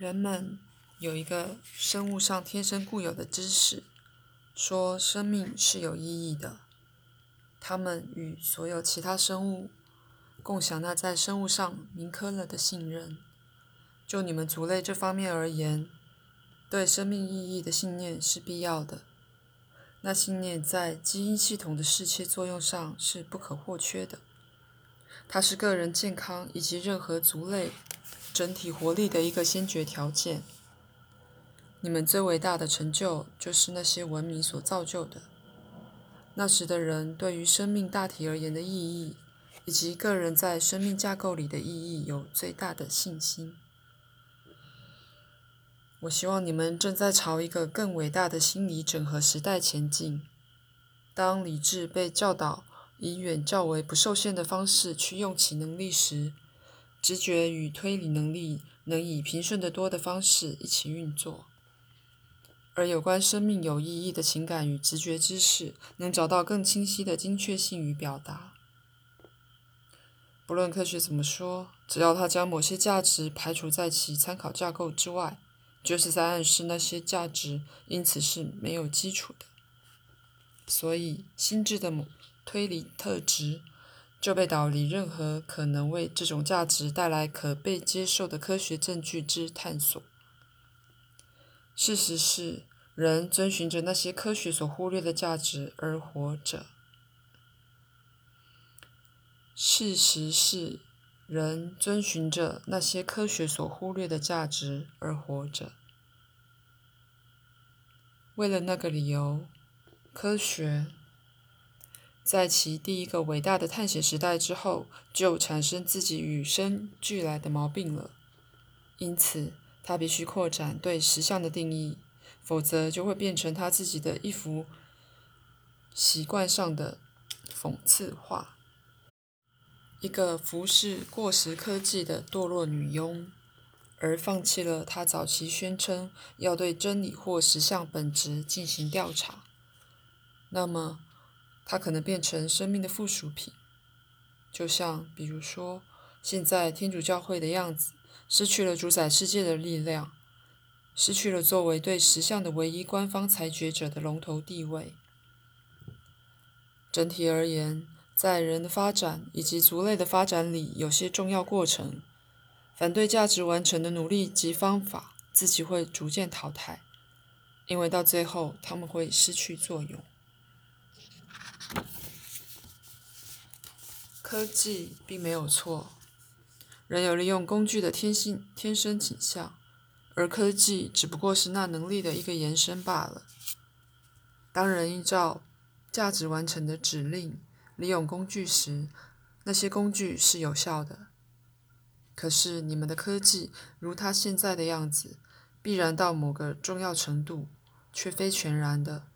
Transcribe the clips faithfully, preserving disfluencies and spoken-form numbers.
人们有一个生物上天生固有的知识，说生命是有意义的。他们与所有其他生物共享那在生物上铭刻了的信任。就你们族类这方面而言，对生命意义的信念是必要的。那信念在基因系统的适切作用上是不可或缺的。它是个人健康以及任何族类整体活力的一个先决条件。你们最伟大的成就就是那些文明所造就的。那时的人对于生命大体而言的意义，以及个人在生命架构里的意义有最大的信心。我希望你们正在朝一个更伟大的心理整合时代前进。当理智被教导以远较为不受限的方式去用其能力时，直觉与推理能力能以平顺得多的方式一起运作。而有关生命有意义的情感与直觉知识能找到更清晰的精确性与表达。不论科学怎么说，只要它将某些价值排除在其参考架构之外，就是在暗示那些价值因此是没有基础的。所以，心智的推理特质就被导离任何可能为这种价值带来可被接受的科学证据之探索。事实是，人遵循着那些科学所忽略的价值而活着。事实是，人遵循着那些科学所忽略的价值而活着。为了那个理由，科学在其第一个伟大的探险时代之后，就产生自己与生俱来的毛病了。因此，它必须扩展对实相的定义，否则就会变成它自己的一幅习惯上的讽刺画。一个服侍过时科技的堕落女佣，而放弃了她早期宣称要对真理或实相本质进行调查。那么，它可能变成生命的附属品，就像比如说现在天主教会的样子，失去了主宰世界的力量，失去了作为对实相的唯一官方裁决者的龙头地位。整体而言，在人的发展以及族类的发展里，有些重要过程，反对价值完成的努力及方法自己会逐渐淘汰，因为到最后它们会失去作用。科技并没有错，人有利用工具的天性天生倾向，而科技只不过是那能力的一个延伸罢了。当人依照价值完成的指令利用工具时，那些工具是有效的。可是你们的科技如它现在的样子，必然到某个重要程度，却非全然的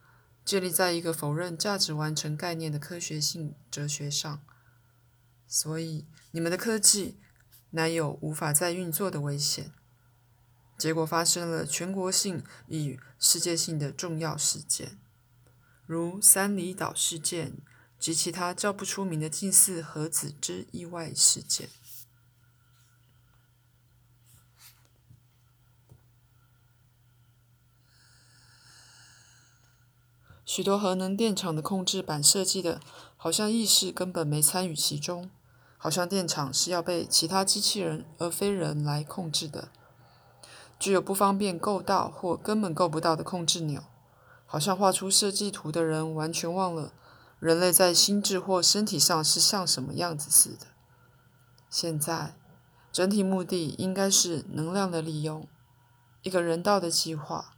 建立在一个否认价值完成概念的科学性哲学上。所以，你们的科技乃有无法再运作的危险。结果发生了全国性与世界性的重要事件，如三里岛事件及其他较不出名的近似核子之意外事件。许多核能电厂的控制板设计的，好像意识根本没参与其中。好像电厂是要被其他机器人而非人来控制的，具有不方便够到或根本够不到的控制钮。好像画出设计图的人完全忘了人类在心智或身体上是像什么样子似的。现在，整体目的应该是能量的利用，一个人道的计划，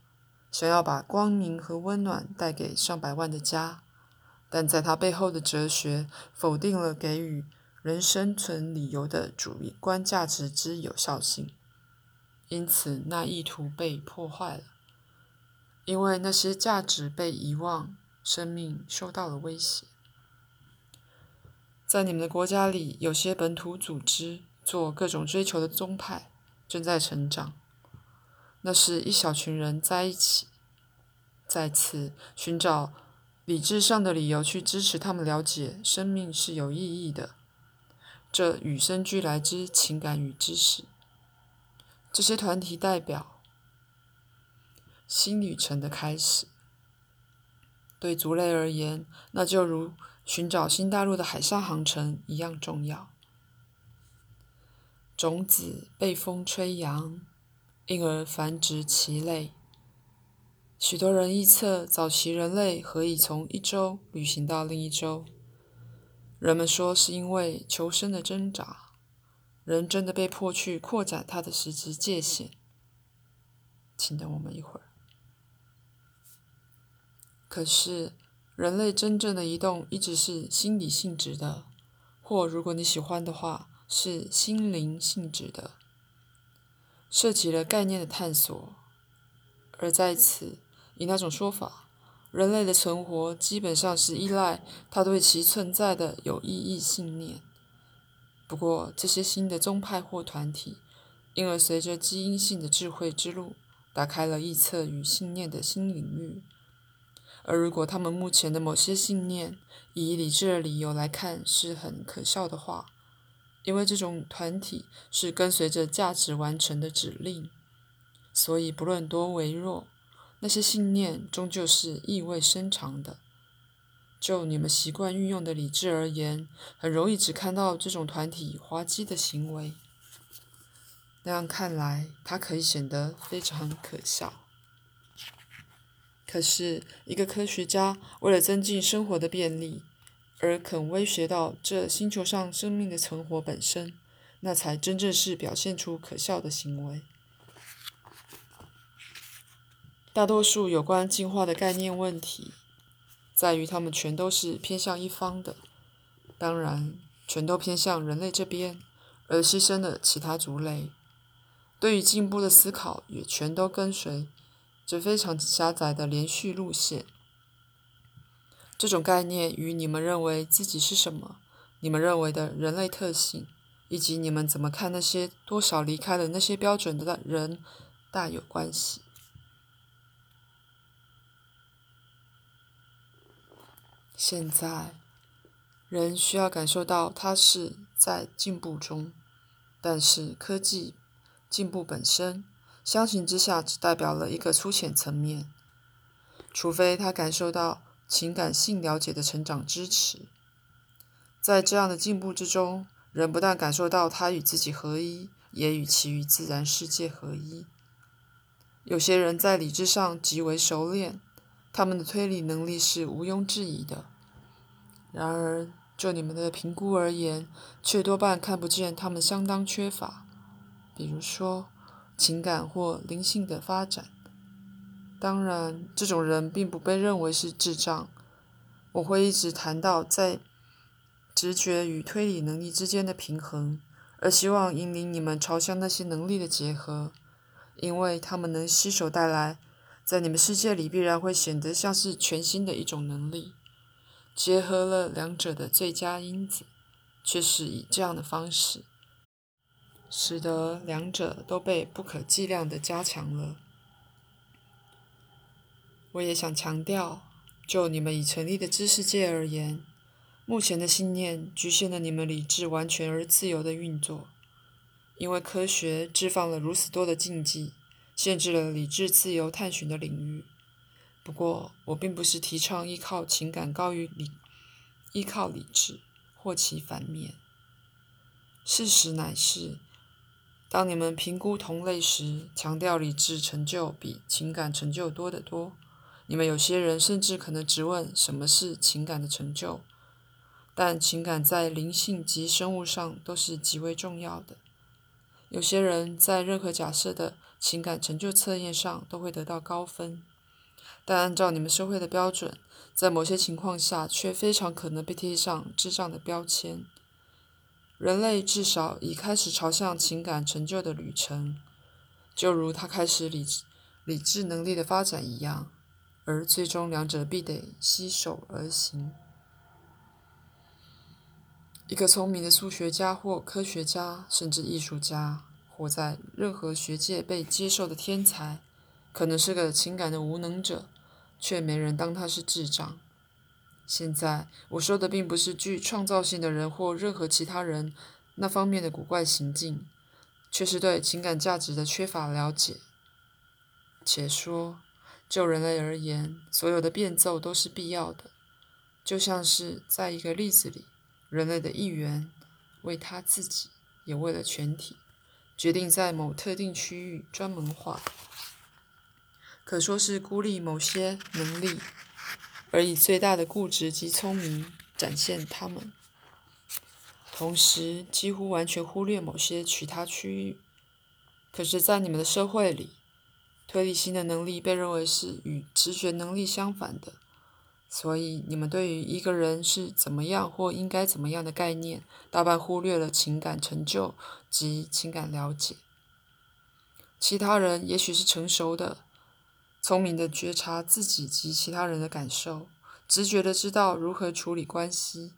想要把光明和温暖带给上百万的家，但在它背后的哲学否定了给予人生存理由的主观价值之有效性，因此那意图被破坏了。因为那些价值被遗忘，生命受到了威胁。在你们的国家里，有些本土组织做各种追求的宗派正在成长，那是一小群人在一起，再次寻找理智上的理由去支持他们了解生命是有意义的。这与生俱来之情感与知识，这些团体代表新旅程的开始。对族类而言，那就如寻找新大陆的海上航程一样重要。种子被风吹扬，因而繁殖其类。许多人预测早期人类可以从一洲旅行到另一洲，人们说是因为求生的挣扎，人真的被迫去扩展它的实质界限。请等我们一会儿。可是，人类真正的移动一直是心理性质的，或如果你喜欢的话，是心灵性质的，涉及了概念的探索。而在此，以那种说法，人类的存活基本上是依赖它对其存在的有意义信念。不过，这些新的宗派或团体，因而随着基因性的智慧之路，打开了臆测与信念的新领域。而如果他们目前的某些信念，以理智的理由来看是很可笑的话，因为这种团体是跟随着价值完成的指令，所以不论多微弱，那些信念终究是意味深长的。就你们习惯运用的理智而言，很容易只看到这种团体滑稽的行为，那样看来它可以显得非常可笑。可是一个科学家为了增进生活的便利，而肯威胁到这星球上生命的存活本身，那才真正是表现出可笑的行为。大多数有关进化的概念问题，在于它们全都是偏向一方的，当然，全都偏向人类这边，而牺牲了其他族类。对于进步的思考也全都跟随这非常狭窄的连续路线。这种概念与你们认为自己是什么，你们认为的人类特性，以及你们怎么看那些多少离开了那些标准的人大有关系。现在，人需要感受到他是在进步中，但是科技进步本身，相形之下只代表了一个粗浅层面，除非他感受到情感性了解的成长支持。在这样的进步之中，人不但感受到他与自己合一，也与其余自然世界合一。有些人在理智上极为熟练，他们的推理能力是毋庸置疑的，然而就你们的评估而言，却多半看不见他们相当缺乏，比如说情感或灵性的发展。当然，这种人并不被认为是智障。我会一直谈到在直觉与推理能力之间的平衡，而希望引领你们朝向那些能力的结合，因为他们能携手带来在你们世界里必然会显得像是全新的一种能力，结合了两者的最佳因子，却是以这样的方式，使得两者都被不可计量的加强了。我也想强调，就你们已成立的知识界而言，目前的信念局限了你们理智完全而自由的运作，因为科学置放了如此多的禁忌，限制了理智自由探寻的领域。不过，我并不是提倡依靠情感高于理，依靠理智，或其反面。事实乃是，当你们评估同类时，强调理智成就比情感成就多得多。你们有些人甚至可能质问什么是情感的成就，但情感在灵性及生物上都是极为重要的。有些人在任何假设的情感成就测验上都会得到高分，但按照你们社会的标准，在某些情况下却非常可能被贴上智障的标签。人类至少已开始朝向情感成就的旅程，就如他开始理理智能力的发展一样，而最终两者必得携手而行。一个聪明的数学家或科学家，甚至艺术家，或在任何学界被接受的天才，可能是个情感的无能者，却没人当他是智障。现在我说的并不是具创造性的人或任何其他人那方面的古怪行径，却是对情感价值的缺乏了解。且说，就人类而言，所有的变奏都是必要的，就像是在一个例子里，人类的一员为他自己，也为了全体，决定在某特定区域专门化，可说是孤立某些能力，而以最大的固执及聪明展现他们，同时几乎完全忽略某些其他区域。可是在你们的社会里，推理性的能力被认为是与直觉能力相反的，所以你们对于一个人是怎么样或应该怎么样的概念，大半忽略了情感成就及情感了解。其他人也许是成熟的、聪明的觉察自己及其他人的感受，直觉的知道如何处理关系。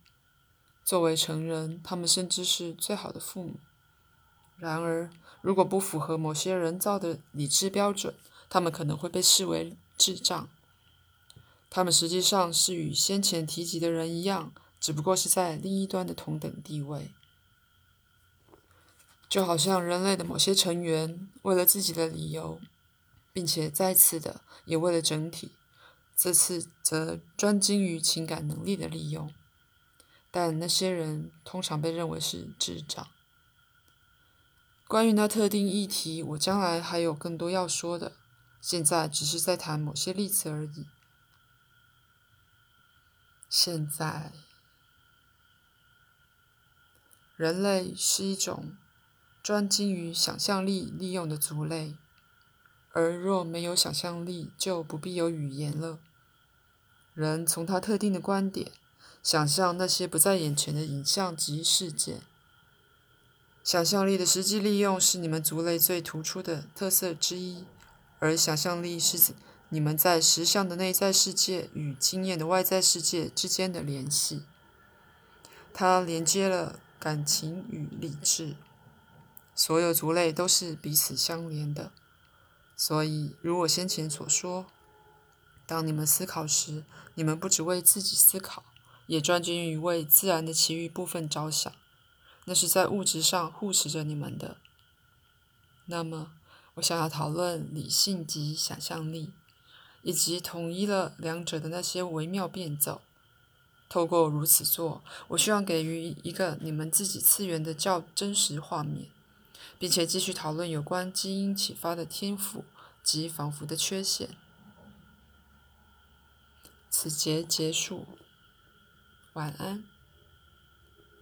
作为成人，他们甚至是最好的父母。然而，如果不符合某些人造的理智标准，他们可能会被视为智障。他们实际上是与先前提及的人一样，只不过是在另一端的同等地位。就好像人类的某些成员，为了自己的理由，并且再次的也为了整体，这次则专精于情感能力的利用。但那些人通常被认为是智障。关于那特定议题，我将来还有更多要说的，现在只是在谈某些例子而已。现在，人类是一种专精于想象力利用的族类，而若没有想象力，就不必有语言了。人从他特定的观点想象那些不在眼前的影像及事件。想象力的实际利用是你们族类最突出的特色之一，而想象力是你们在实相的内在世界与经验的外在世界之间的联系。它连接了感情与理智，所有族类都是彼此相连的。所以，如我先前所说，当你们思考时，你们不只为自己思考，也专精于为自然的其余部分着想，那是在物质上护持着你们的。那么，我想要讨论理性及想象力，以及统一了两者的那些微妙变奏。透过如此做，我希望给予一个你们自己次元的较真实画面，并且继续讨论有关基因启发的天赋及仿佛的缺陷。此节结束。晚安。